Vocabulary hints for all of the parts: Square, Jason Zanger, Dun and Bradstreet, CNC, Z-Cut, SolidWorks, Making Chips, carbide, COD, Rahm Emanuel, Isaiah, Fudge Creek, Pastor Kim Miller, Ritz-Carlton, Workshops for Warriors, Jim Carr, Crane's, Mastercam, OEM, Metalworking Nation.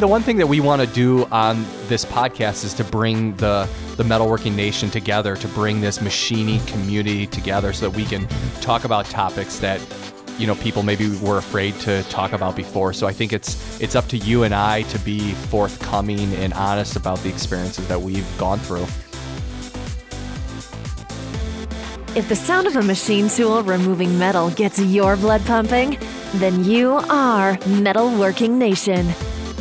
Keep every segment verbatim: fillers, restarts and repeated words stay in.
The one thing that we want to do on this podcast is to bring the, the Metalworking Nation together, to bring this machining community together so that we can talk about topics that, you know, people maybe were afraid to talk about before. So I think it's it's up to you and I to be forthcoming and honest about the experiences that we've gone through. If the sound of a machine tool removing metal gets your blood pumping, then you are Metalworking Nation.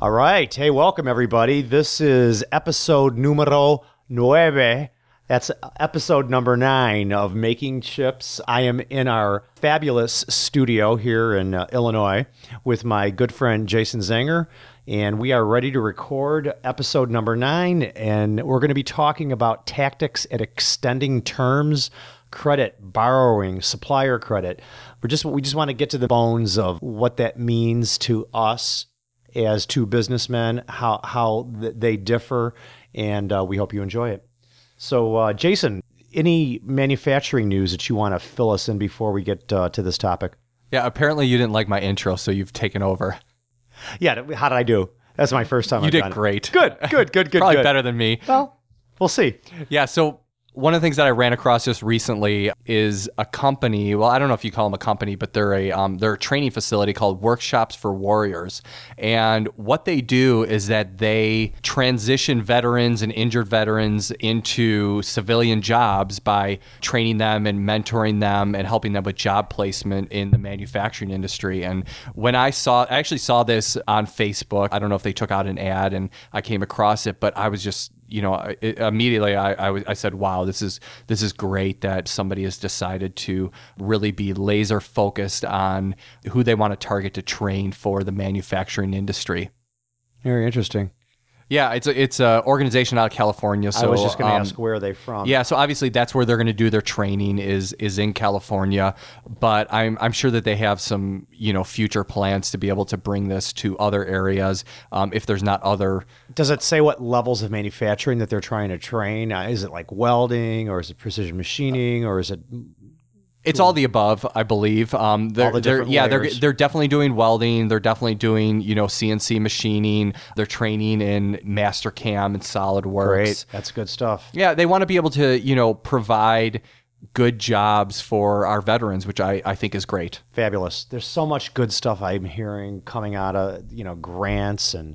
All right. Hey, welcome, everybody. This is episode numero nueve. That's episode number nine of Making Chips. I am in our fabulous studio here in uh, Illinois with my good friend Jason Zanger, and we are ready to record episode number nine, and we're going to be talking about tactics at extending terms, credit, borrowing, supplier credit. We're just, we just want to get to the bones of what that means to us as two businessmen, how how th- they differ, and uh, we hope you enjoy it. So, uh, Jason, any manufacturing news that you want to fill us in before we get uh, to this topic? Yeah, apparently you didn't like my intro, so you've taken over. Yeah, how did I do? That's my first time. You I've did done great. It. Good, good, good, good. Probably good. Better than me. Well, we'll see. Yeah, so one of the things that I ran across just recently is a company. Well, I don't know if you call them a company, but they're a um, they're a training facility called Workshops for Warriors. And what they do is that they transition veterans and injured veterans into civilian jobs by training them and mentoring them and helping them with job placement in the manufacturing industry. And when I saw, I actually saw this on Facebook. I don't know if they took out an ad and I came across it, but I was just, you know, immediately I, I I said, wow, this is this is great that somebody has decided to really be laser focused on who they want to target to train for the manufacturing industry. Very interesting. Yeah, it's a, it's a organization out of California. So I was just going to um, ask, where are they from? Yeah, so obviously that's where they're going to do their training is is in California, but I'm I'm sure that they have some, you know, future plans to be able to bring this to other areas um, if there's not other. Does it say what levels of manufacturing that they're trying to train? Is it like welding, or is it precision machining, or is it? It's all the above, I believe. Um, they're, all the different they're, yeah, they're they're definitely doing welding. They're definitely doing, you know, C N C machining. They're training in Mastercam and SolidWorks. Great, that's good stuff. Yeah, they want to be able to, you know, provide good jobs for our veterans, which I, I think is great. Fabulous. There's so much good stuff I'm hearing coming out of, you know, grants and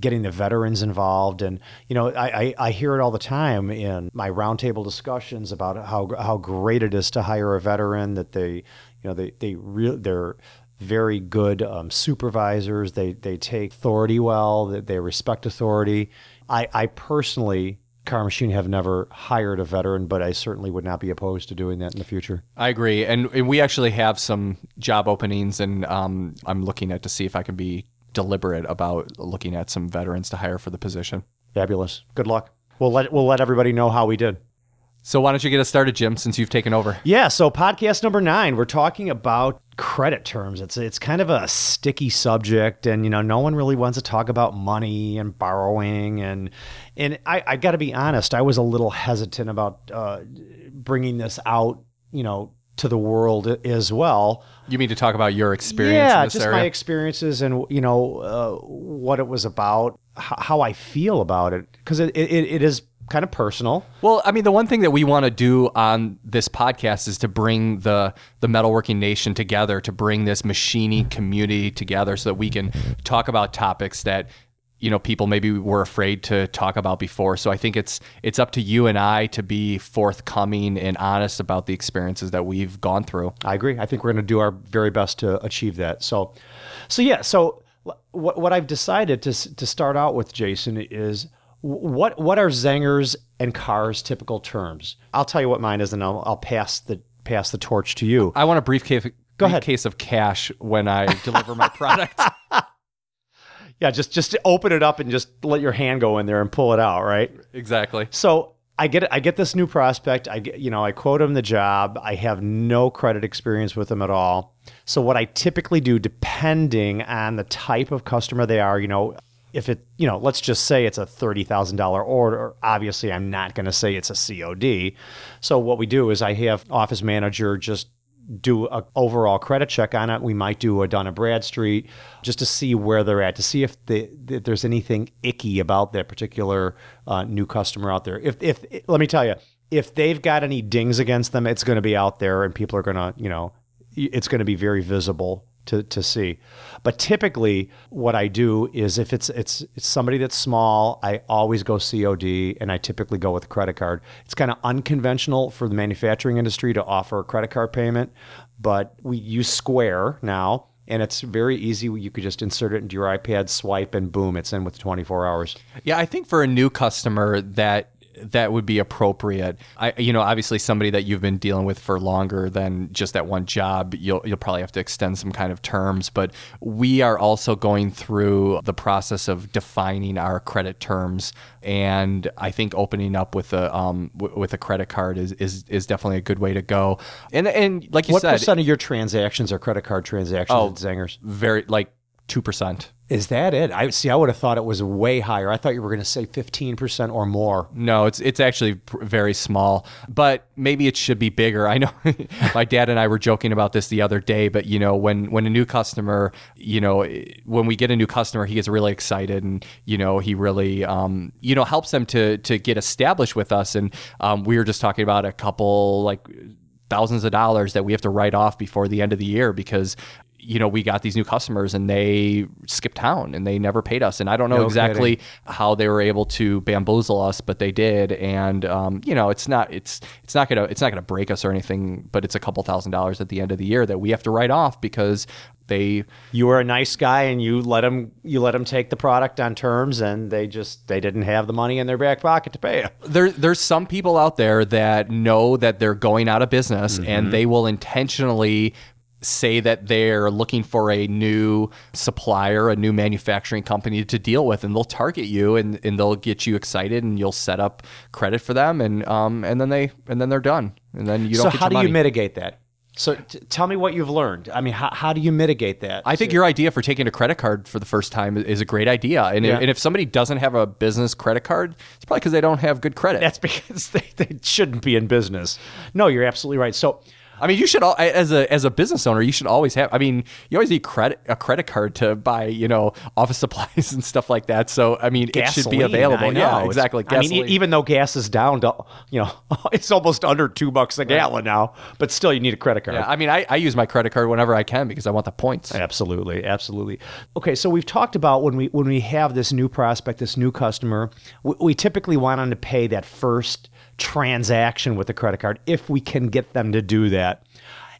getting the veterans involved. And, you know, I, I, I hear it all the time in my roundtable discussions about how how great it is to hire a veteran, that they, you know, they, they re- they're very good um, supervisors. They, they take authority well, that they respect authority. I, I personally... Car Machine have never hired a veteran, but I certainly would not be opposed to doing that in the future. I agree. And, and we actually have some job openings, and um, I'm looking at to see if I can be deliberate about looking at some veterans to hire for the position. Fabulous. Good luck. We'll let, we'll let everybody know how we did. So why don't you get us started, Jim, since you've taken over? Yeah, so podcast number nine, we're talking about credit terms. It's it's kind of a sticky subject, and you know, no one really wants to talk about money and borrowing, and and I, I got to be honest, I was a little hesitant about uh, bringing this out, you know, to the world as well. You mean to talk about your experience? Yeah, in this just area? My experiences, and you know, uh, what it was about, how I feel about it, because it, it it is kind of personal. Well, I mean, the one thing that we want to do on this podcast is to bring the the Metalworking Nation together, to bring this machining community together so that we can talk about topics that, you know, people maybe were afraid to talk about before. So I think it's it's up to you and I to be forthcoming and honest about the experiences that we've gone through. I agree. I think we're going to do our very best to achieve that. So, so yeah, so what what I've decided to to start out with, Jason, is What what are Zanger's and Carr's typical terms? I'll tell you what mine is, and I'll I'll pass the pass the torch to you. I want a brief Go ahead. Case of cash when I deliver my product. Yeah, just just open it up and just let your hand go in there and pull it out, right? Exactly. So I get I get this new prospect. I get, you know, I quote him the job. I have no credit experience with him at all. So what I typically do, depending on the type of customer they are, you know, if it, you know, let's just say it's a thirty thousand dollars order, obviously I'm not going to say it's a C O D. So what we do is I have office manager just do an overall credit check on it. We might do a Dun and Bradstreet just to see where they're at, to see if, they, if there's anything icky about that particular uh, new customer out there. If, if let me tell you, if they've got any dings against them, it's going to be out there and people are going to, you know, it's going to be very visible to to see. But typically what I do is if it's, it's it's somebody that's small, I always go C O D and I typically go with a credit card. It's kind of unconventional for the manufacturing industry to offer a credit card payment, but we use Square now and it's very easy. You could just insert it into your iPad, swipe, and boom, it's in with twenty-four hours. Yeah, I think for a new customer that that would be appropriate. I, you know, obviously somebody that you've been dealing with for longer than just that one job, you'll you'll probably have to extend some kind of terms, but we are also going through the process of defining our credit terms. And I think opening up with a um w- with a credit card is, is is definitely a good way to go. And and like you what said, what percent of your transactions are credit card transactions oh, at Zangers? Very like two percent. Is that it? I see. I would have thought it was way higher. I thought you were going to say fifteen percent or more. No, it's it's actually very small, but maybe it should be bigger. I know my dad and I were joking about this the other day, but you know, when, when a new customer, you know, when we get a new customer, he gets really excited and, you know, he really, um, you know, helps them to, to get established with us. And um, we were just talking about a couple, like thousands of dollars that we have to write off before the end of the year because, you know, we got these new customers and they skipped town and they never paid us. And I don't know no exactly kidding. how they were able to bamboozle us, but they did. And, um, you know, it's not, it's, it's not gonna, it's not gonna break us or anything, but it's a couple thousand dollars at the end of the year that we have to write off because they, you were a nice guy and you let them, you let them take the product on terms and they just, they didn't have the money in their back pocket to pay you. There, there's some people out there that know that they're going out of business mm-hmm. and they will intentionally say that they're looking for a new supplier, a new manufacturing company to deal with, and they'll target you and, and they'll get you excited and you'll set up credit for them and um and then they and then they're done and then you don't. So get how your do money. You mitigate that? So t- tell me what you've learned. I mean, how, how do you mitigate that? I think so, your idea for taking a credit card for the first time is a great idea. And, yeah. if, and if somebody doesn't have a business credit card, it's probably because they don't have good credit. That's because they, they shouldn't be in business. No, you're absolutely right. So. I mean, you should, all, as a as a business owner, you should always have, I mean, you always need credit a credit card to buy, you know, office supplies and stuff like that. So, I mean, gasoline, it should be available. Yeah, exactly. I mean, even though gas is down to, you know, it's almost under two bucks a gallon now, but still you need a credit card. Yeah, I mean, I, I use my credit card whenever I can because I want the points. Absolutely. Absolutely. Okay. So we've talked about when we, when we have this new prospect, this new customer, we, we typically want them to pay that first transaction with a credit card if we can get them to do that.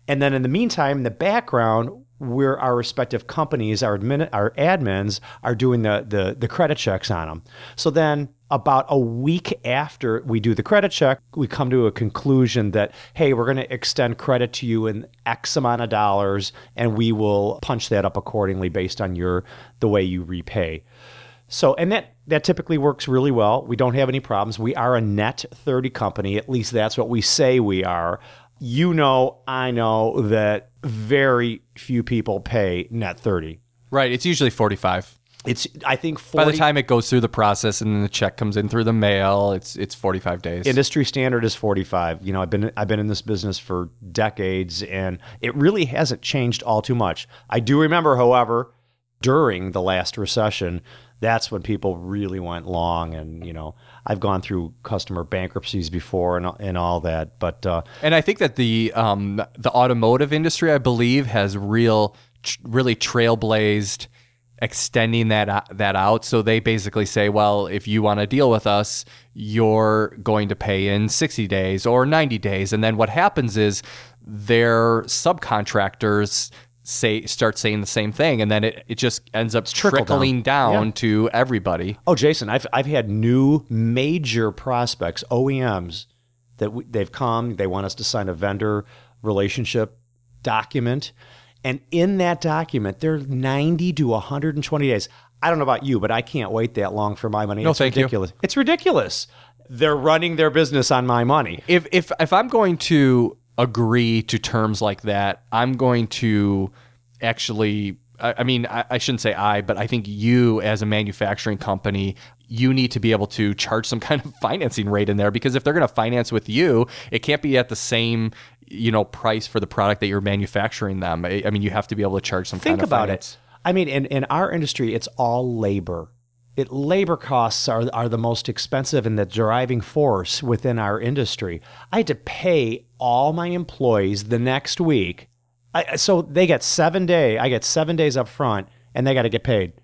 And then in the meantime, in the background, where our respective companies, our admin, our admins are doing the, the the credit checks on them. So then about a week after we do the credit check, we come to a conclusion that, hey, we're going to extend credit to you in X amount of dollars, and we will punch that up accordingly based on your the way you repay. So, and that, that typically works really well. We don't have any problems. We are a net thirty company. At least that's what we say we are. You know, I know that very few people pay net thirty. Right. It's usually forty-five. It's, I think, forty. By the time it goes through the process and then the check comes in through the mail, it's it's forty-five days. Industry standard is forty-five. You know, I've been I've been in this business for decades, and it really hasn't changed all too much. I do remember, however, during the last recession, that's when people really went long, and you know, I've gone through customer bankruptcies before and and all that. But uh, and I think that the um, the automotive industry, I believe, has real really trailblazed extending that uh, that out. So they basically say, well, if you want to deal with us, you're going to pay in sixty days or ninety days, and then what happens is their subcontractors say start saying the same thing, and then it, it just ends up trickling down, down yeah. to everybody. Oh, Jason, I've I've had new major prospects, O E Ms, that we, they've come. They want us to sign a vendor relationship document. And in that document, there are ninety to one hundred twenty days. I don't know about you, but I can't wait that long for my money. No, it's thank ridiculous. You. It's ridiculous. They're running their business on my money. If if if I'm going to agree to terms like that, I'm going to actually, I, I mean, I, I shouldn't say I, but I think you as a manufacturing company, you need to be able to charge some kind of financing rate in there, because if they're going to finance with you, it can't be at the same, you know, price for the product that you're manufacturing them. I, I mean, you have to be able to charge some think kind of about finance. It. I mean, in, in our industry, it's all labor. It, labor costs are are the most expensive and the driving force within our industry. I had to pay all my employees the next week. I, so they got seven day, I got seven days up front, and they got to get paid.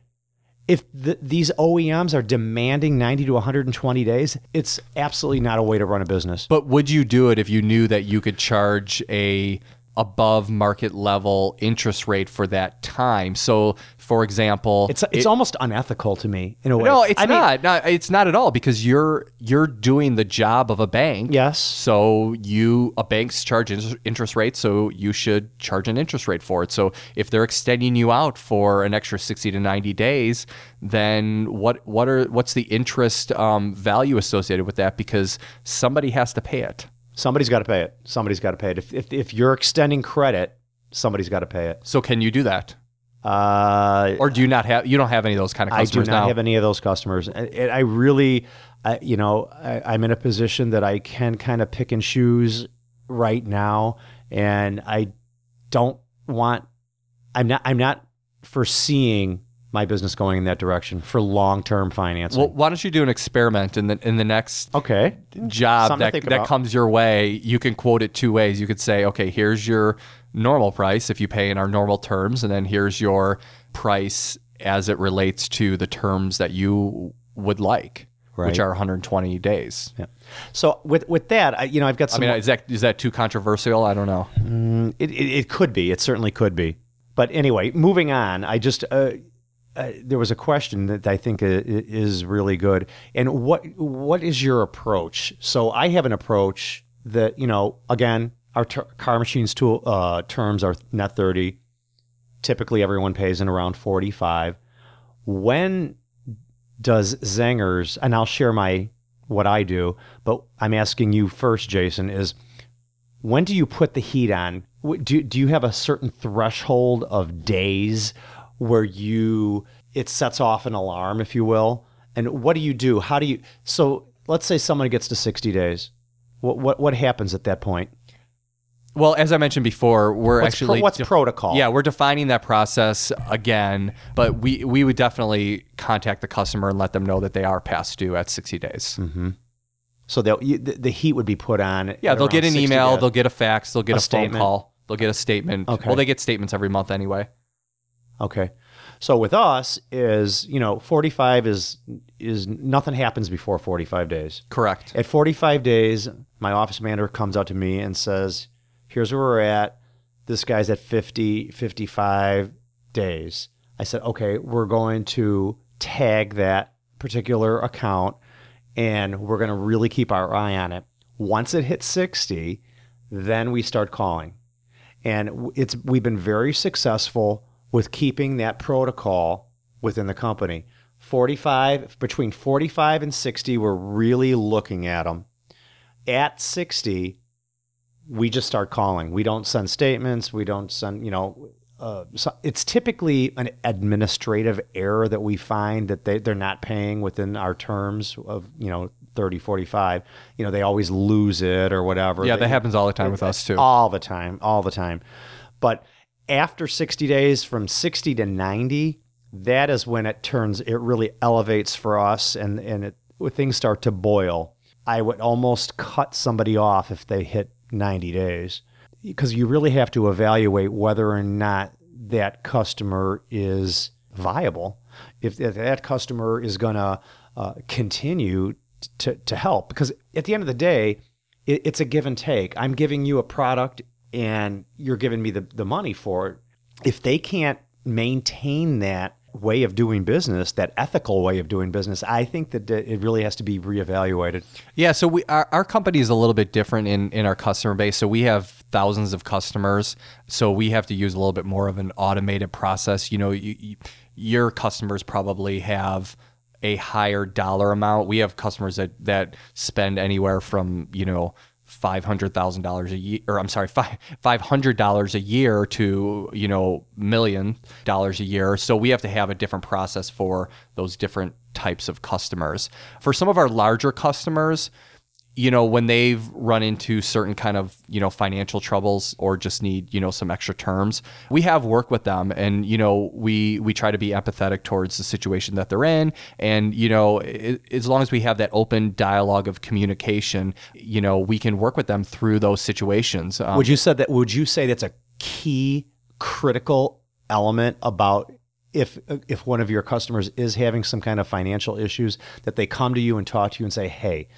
If the, these O E Ms are demanding ninety to one hundred twenty days, it's absolutely not a way to run a business. But would you do it if you knew that you could charge a above market level interest rate for that time? So for example, it's it's it, almost unethical to me in a way. No, it's I not. Mean, no, it's not at all, because you're you're doing the job of a bank. Yes. So you a bank's charge interest rate, so you should charge an interest rate for it. So if they're extending you out for an extra sixty to ninety days, then what what are what's the interest um, value associated with that? Because somebody has to pay it. Somebody's got to pay it. Somebody's got to pay it. If, if if you're extending credit, somebody's got to pay it. So can you do that? Uh, or do you not have? You don't have any of those kind of customers now. I do not now. have any of those customers. And, and I really, I, you know, I, I'm in a position that I can kind of pick and choose right now, and I don't want. I'm not. I'm not foreseeing my business going in that direction for long-term financing. Well, why don't you do an experiment in the in the next okay. job Something that, that comes your way? You can quote it two ways. You could say, okay, here's your normal price if you pay in our normal terms, and then here's your price as it relates to the terms that you would like, right, which are one hundred twenty days. Yeah. So with with that, I, you know, I've got some... I mean, is that, is that too controversial? I don't know. Mm, it, it, it could be. It certainly could be. But anyway, moving on, I just... Uh, Uh, there was a question that I think is really good. And what what is your approach? So I have an approach that, you know, again, our ter- car machines tool uh, terms are net thirty. Typically, everyone pays in around forty-five. When does Zanger's, and I'll share my what I do, but I'm asking you first, Jason, is when do you put the heat on? Do, do you have a certain threshold of days where you, it sets off an alarm, if you will? And what do you do? How do you, so let's say someone gets to sixty days. What what what happens at that point? Well, as I mentioned before, we're what's actually... Pro, what's de- protocol? Yeah, we're defining that process again, but we, we would definitely contact the customer and let them know that they are past due at sixty days. Mm-hmm. So you, the, the heat would be put on. Yeah, they'll get an email, days. They'll get a fax, they'll get a, a phone call, they'll get a statement. Okay. Well, they get statements every month anyway. Okay. So with us is, you know, forty-five is, is nothing happens before forty-five days. Correct. At forty-five days, my office manager comes out to me and says, here's where we're at. This guy's at fifty, fifty-five days. I said, okay, we're going to tag that particular account and we're going to really keep our eye on it. Once it hits sixty, then we start calling. And it's, we've been very successful with keeping that protocol within the company. forty-five, between forty-five and sixty, we're really looking at them. At sixty, we just start calling. We don't send statements. We don't send, you know, uh, so it's typically an administrative error that we find that they, they're not paying within our terms of, you know, thirty, forty-five. You know, they always lose it or whatever. Yeah, they, that happens all the time with us too. All the time, all the time. But after sixty days, from sixty to ninety, that is when it turns, it really elevates for us and, and it, things start to boil. I would almost cut somebody off if they hit ninety days, because you really have to evaluate whether or not that customer is viable. If, if that customer is going to uh, continue to, to help, because at the end of the day, it, it's a give and take. I'm giving you a product and you're giving me the, the money for it. If they can't maintain that way of doing business, that ethical way of doing business, I think that it really has to be reevaluated. Yeah, so we our, our company is a little bit different in, in our customer base. So we have thousands of customers, so we have to use a little bit more of an automated process. You know, you, you, your customers probably have a higher dollar amount. We have customers that, that spend anywhere from, you know, five hundred thousand dollars a year, or I'm sorry, five hundred dollars a year to, you know, million dollars a year. So we have to have a different process for those different types of customers. For some of our larger customers, you know, when they've run into certain kind of, you know, financial troubles or just need, you know, some extra terms, we have worked with them, and, you know, we, we try to be empathetic towards the situation that they're in. And, you know, it, as long as we have that open dialogue of communication, you know, we can work with them through those situations. Um, would you said that, would you say that's a key critical element about if if one of your customers is having some kind of financial issues, that they come to you and talk to you and say, hey,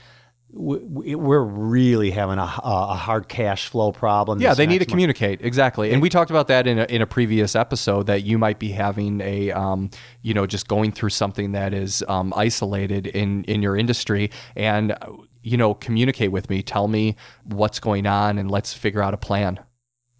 we're really having a, a hard cash flow problem. Yeah, they need to communicate. Exactly. And we talked about that in a, in a previous episode, that you might be having a, um, you know, just going through something that is um, isolated in, in your industry. And, you know, communicate with me, tell me what's going on, and let's figure out a plan.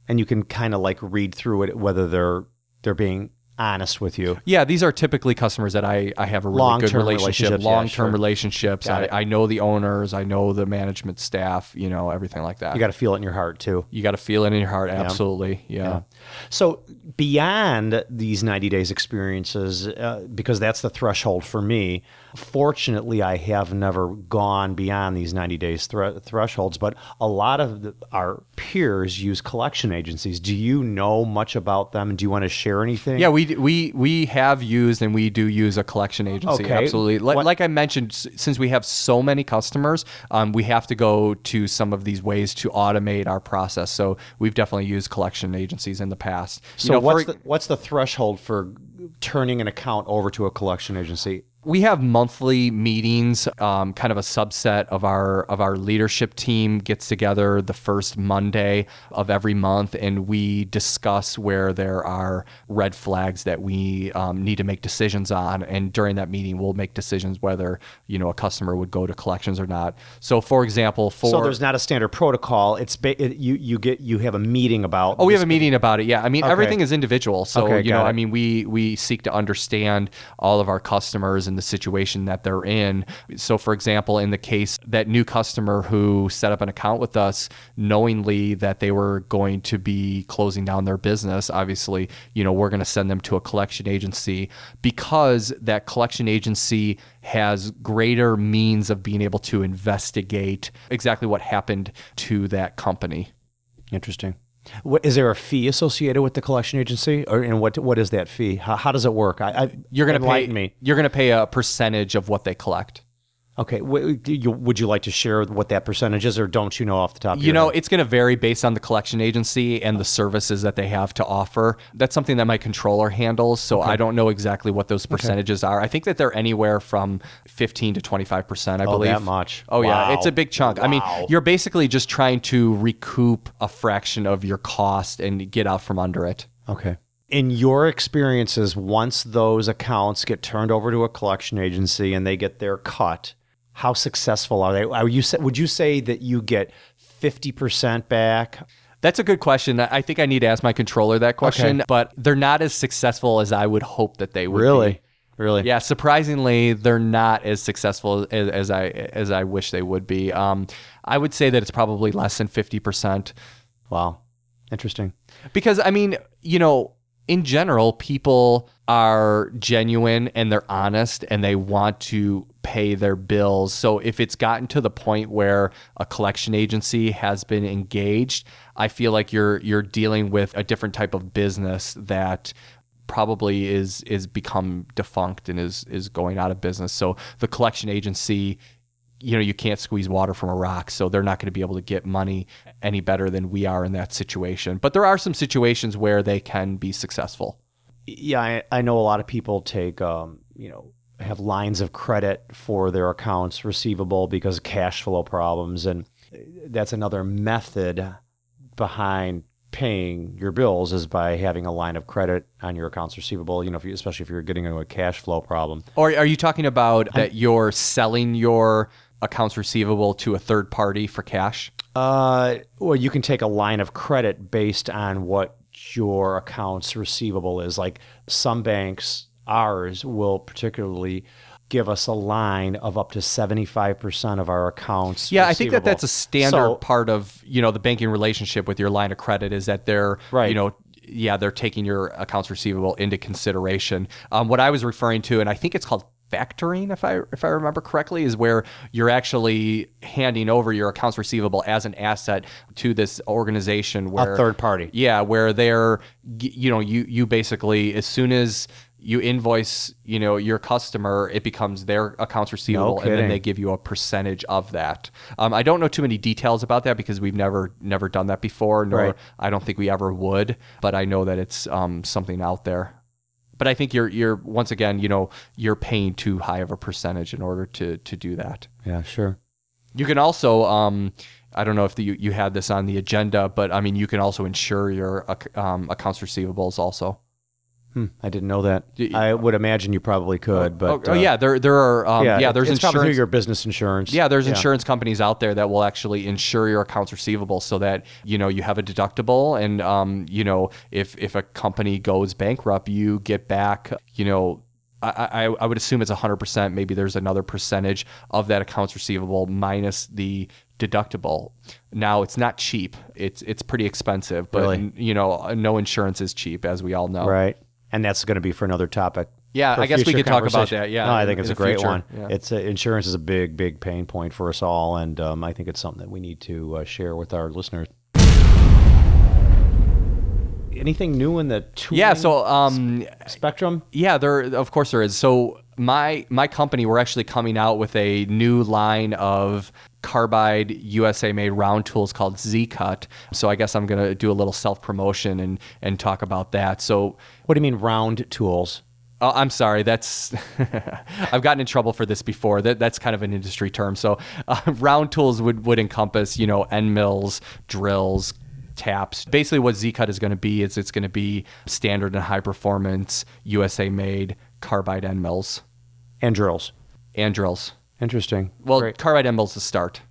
And you can kind of like read through it, whether they're they're being honest with you. Yeah, these are typically customers that I, I have a really long-term good relationship, relationships, long-term yeah, sure. relationships. I, I know the owners, I know the management staff, you know, everything like that. You got to feel it in your heart too. You got to feel it in your heart, absolutely. Yeah. yeah. yeah. So beyond these ninety days experiences, uh, because that's the threshold for me, fortunately, I have never gone beyond these ninety days thre- thresholds, but a lot of the, our peers use collection agencies. Do you know much about them? Do you want to share anything? Yeah, we We we have used and we do use a collection agency, okay. absolutely. Like, like I mentioned, since we have so many customers, um, we have to go to some of these ways to automate our process. So we've definitely used collection agencies in the past. So you know, what's for, the, what's the threshold for turning an account over to a collection agency? We have monthly meetings. Um, kind of a subset of our of our leadership team gets together the first Monday of every month, and we discuss where there are red flags that we um, need to make decisions on. And during that meeting, we'll make decisions whether, you know, a customer would go to collections or not. So, for example, for so there's not a standard protocol. It's ba- it, you you get you have a meeting about. Oh, we have a meeting about it. Yeah, I mean okay. everything is individual. So okay, you know, it. I mean we we seek to understand all of our customers and the situation that they're in. So for example, in the case that new customer who set up an account with us knowingly that they were going to be closing down their business, obviously, you know, we're going to send them to a collection agency because that collection agency has greater means of being able to investigate exactly what happened to that company. Interesting. What, is there a fee associated with the collection agency, or and what what is that fee? How, how does it work? I, I you're going to pay me. You're going to pay a percentage of what they collect. Okay, would you like to share what that percentage is, or don't you know off the top of your head? You know, it's going to vary based on the collection agency and the services that they have to offer. That's something that my controller handles, so okay. I don't know exactly what those percentages okay. are. I think that they're anywhere from fifteen to twenty-five percent, I oh, believe. Oh, that much. Oh, wow. Yeah, it's a big chunk. Wow. I mean, you're basically just trying to recoup a fraction of your cost and get out from under it. Okay. In your experiences, once those accounts get turned over to a collection agency and they get their cut, how successful are they? Are you, would you say that you get fifty percent back? That's a good question. I think I need to ask my controller that question, okay. but they're not as successful as I would hope that they would really? be. Really? Yeah, surprisingly, they're not as successful as, as I as I wish they would be. Um, I would say that it's probably less than fifty percent. Wow. Interesting. Because, I mean, you know, in general, people are genuine and they're honest and they want to pay their bills. So if it's gotten to the point where a collection agency has been engaged, I feel like you're you're dealing with a different type of business that probably is is become defunct and is is going out of business. So the collection agency, you know, you can't squeeze water from a rock, so they're not going to be able to get money any better than we are in that situation. But there are some situations where they can be successful. Yeah, I, I know a lot of people take, um, you know, have lines of credit for their accounts receivable because of cash flow problems, and that's another method behind paying your bills is by having a line of credit on your accounts receivable, you know, if you, especially if you're getting into a cash flow problem. Or are you talking about I'm, that you're selling your accounts receivable to a third party for cash? Uh, well, you can take a line of credit based on what your accounts receivable is. Like some banks, ours will particularly give us a line of up to seventy-five percent of our accounts Yeah, receivable. I think that that's a standard so, part of, you know, the banking relationship with your line of credit is that they're, right. you know, yeah, they're taking your accounts receivable into consideration. Um, what I was referring to, and I think it's called factoring, if I if I remember correctly, is where you're actually handing over your accounts receivable as an asset to this organization. Where, a third party. Yeah, where they're, you know, you you basically, as soon as you invoice, you know, your customer, it becomes their accounts receivable, no kidding. And then they give you a percentage of that. Um, I don't know too many details about that because we've never never done that before, nor right. I don't think we ever would, but I know that it's um, something out there. But I think you're you're once again, you know, you're paying too high of a percentage in order to to do that. Yeah, sure. You can also, um, I don't know if the, you, you had this on the agenda, but I mean, you can also insure your um, accounts receivables also. Hmm, I didn't know that. I would imagine you probably could, but oh, oh yeah, there there are um, yeah, yeah, there's it's insurance. Probably through your business insurance. Yeah, there's yeah. insurance companies out there that will actually insure your accounts receivable so that you know you have a deductible, and um you know if if a company goes bankrupt, you get back you know I I, I would assume it's one hundred percent. Maybe there's another percentage of that accounts receivable minus the deductible. Now it's not cheap. It's it's pretty expensive, but really? you know no insurance is cheap, as we all know. Right. And that's going to be for another topic. Yeah, I guess we could talk about that. Yeah, no, I think it's a great one. Yeah. It's uh, insurance is a big, big pain point for us all, and um, I think it's something that we need to uh, share with our listeners. Anything new in the tooling yeah, so, um, spectrum? Yeah, there. Of course there is. So my my company, we're actually coming out with a new line of carbide U S A-made round tools called Z-Cut. So I guess I'm going to do a little self-promotion and and talk about that. So what do you mean round tools? Oh, I'm sorry. That's I've gotten in trouble for this before. That that's kind of an industry term. So uh, round tools would would encompass, you know, end mills, drills, taps. Basically what Z-Cut is going to be is it's going to be standard and high performance U S A-made carbide end mills. And drills. And drills. Interesting. Well, Great. Carbide end mills to start.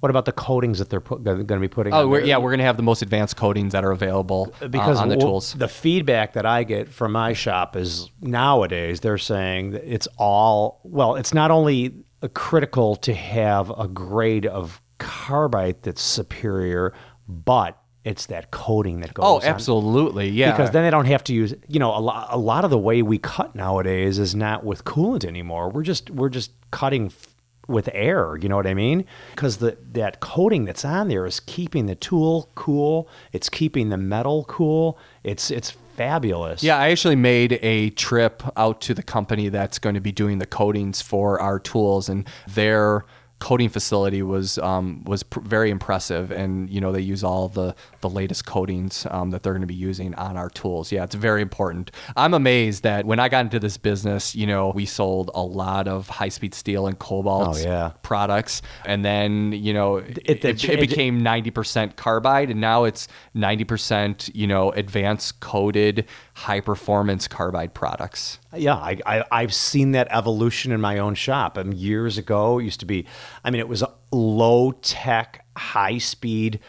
What about the coatings that they're put, going to be putting? Oh, we're, yeah, we're going to have the most advanced coatings that are available because uh, on the w- tools. The feedback that I get from my shop is nowadays they're saying that it's all well. It's not only critical to have a grade of carbide that's superior, but it's that coating that goes on. Oh, absolutely, on. yeah. Because then they don't have to use, you know, a lot, a lot of the way we cut nowadays is not with coolant anymore. We're just we're just cutting f- with air, you know what I mean? Because the that coating that's on there is keeping the tool cool. It's keeping the metal cool. It's it's fabulous. Yeah, I actually made a trip out to the company that's going to be doing the coatings for our tools, and their coating facility was um, was pr- very impressive, and you know they use all the the latest coatings um, that they're going to be using on our tools. Yeah, it's very important. I'm amazed that when I got into this business, you know, we sold a lot of high speed steel and cobalt oh, yeah. products, and then you know it, the, it, it became ninety percent carbide, and now it's ninety percent you know advanced coated high performance carbide products. Yeah, I, I I've seen that evolution in my own shop. I mean, years ago, it used to be. I mean, it was low-tech, high-speed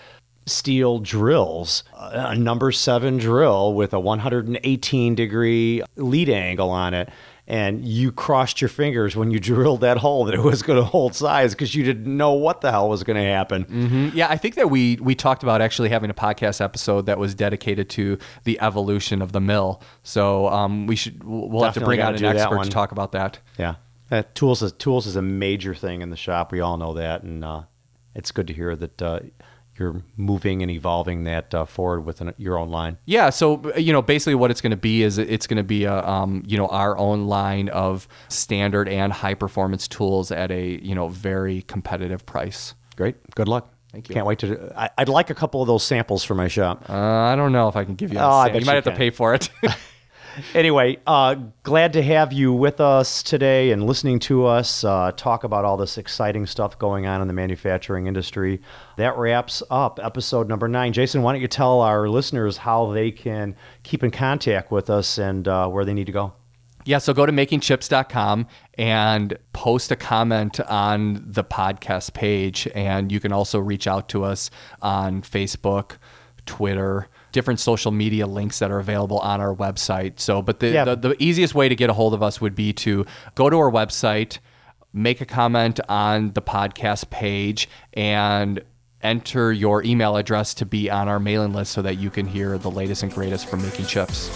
steel drills, a number seven drill with a one hundred eighteen degree lead angle on it. And you crossed your fingers when you drilled that hole that it was going to hold size because you didn't know what the hell was going to happen. Mm-hmm. Yeah, I think that we we talked about actually having a podcast episode that was dedicated to the evolution of the mill. So um, we should we'll Definitely have to bring out an expert to talk about that. Yeah. Uh, tools is tools is a major thing in the shop. We all know that, and uh, it's good to hear that uh, you're moving and evolving that uh, forward with an, your own line. Yeah, so you know, basically, what it's going to be is it's going to be a um, you know our own line of standard and high performance tools at a you know very competitive price. Great, good luck. Thank you. Can't wait to. I, I'd like a couple of those samples for my shop. Uh, I don't know if I can give you. A oh, sample. I bet you might you have can. to pay for it. Anyway, uh, glad to have you with us today and listening to us uh, talk about all this exciting stuff going on in the manufacturing industry. That wraps up episode number nine. Jason, why don't you tell our listeners how they can keep in contact with us and uh, where they need to go? Yeah, so go to making chips dot com and post a comment on the podcast page. And you can also reach out to us on Facebook, Twitter, different social media links that are available on our website. So, but the, yeah. the, the easiest way to get a hold of us would be to go to our website, make a comment on the podcast page, and enter your email address to be on our mailing list so that you can hear the latest and greatest from Making Chips.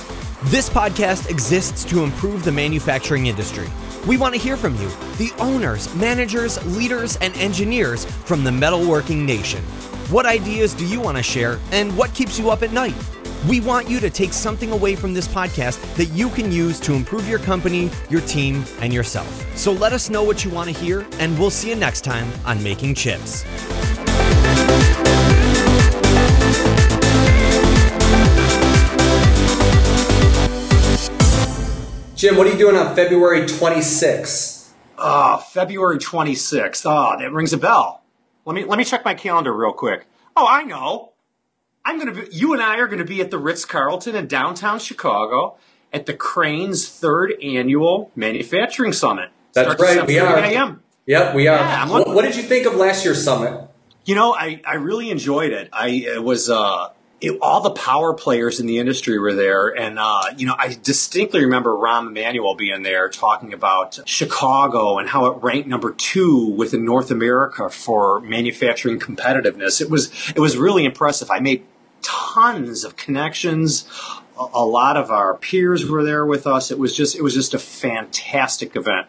This podcast exists to improve the manufacturing industry. We want to hear from you, the owners, managers, leaders, and engineers from the Metalworking Nation. What ideas do you want to share, and what keeps you up at night? We want you to take something away from this podcast that you can use to improve your company, your team, and yourself. So let us know what you want to hear, and we'll see you next time on Making Chips. Jim, what are you doing on February twenty-sixth? Ah, oh, February twenty-sixth. Ah, oh, that rings a bell. Let me let me check my calendar real quick. Oh, I know. I'm gonna be. You and I are gonna be at the Ritz-Carlton in downtown Chicago at the Crane's third annual manufacturing summit. That's Starts right. We are. A M. Yep, we are. Yeah, what, what did you think of last year's summit? You know, I, I really enjoyed it. I it was. Uh, It, all the power players in the industry were there. And, uh, you know, I distinctly remember Rahm Emanuel being there talking about Chicago and how it ranked number two within North America for manufacturing competitiveness. It was it was really impressive. I made tons of connections. A, a lot of our peers were there with us. It was just it was just a fantastic event.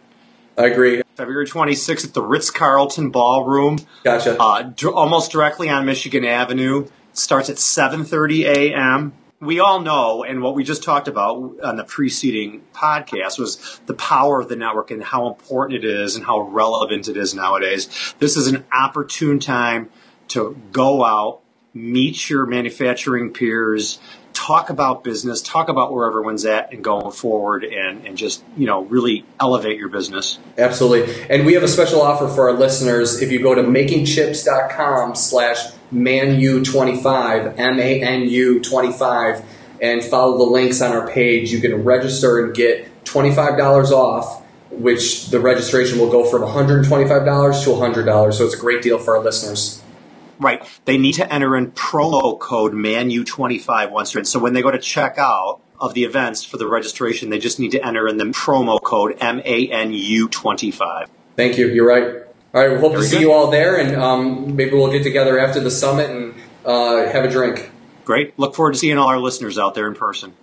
I agree. February twenty-sixth at the Ritz-Carlton Ballroom. Gotcha. Uh, d- almost directly on Michigan Avenue. Starts at seven thirty a.m. We all know, and what we just talked about on the preceding podcast was the power of the network and how important it is and how relevant it is nowadays. This is an opportune time to go out, meet your manufacturing peers, talk about business, talk about where everyone's at and going forward and, and just, you know, really elevate your business. Absolutely. And we have a special offer for our listeners. If you go to making chips dot com slash manu twenty-five, M A N U twenty-five, and follow the links on our page, you can register and get twenty-five dollars off, which the registration will go from one hundred twenty-five dollars to one hundred dollars. So it's a great deal for our listeners. Right. They need to enter in promo code M A N U twenty-five once they're in. So when they go to check out of the events for the registration, they just need to enter in the promo code M A N U twenty-five. Thank you. You're right. All right. We hope Very to see good. you all there, and um, maybe we'll get together after the summit and uh, have a drink. Great. Look forward to seeing all our listeners out there in person.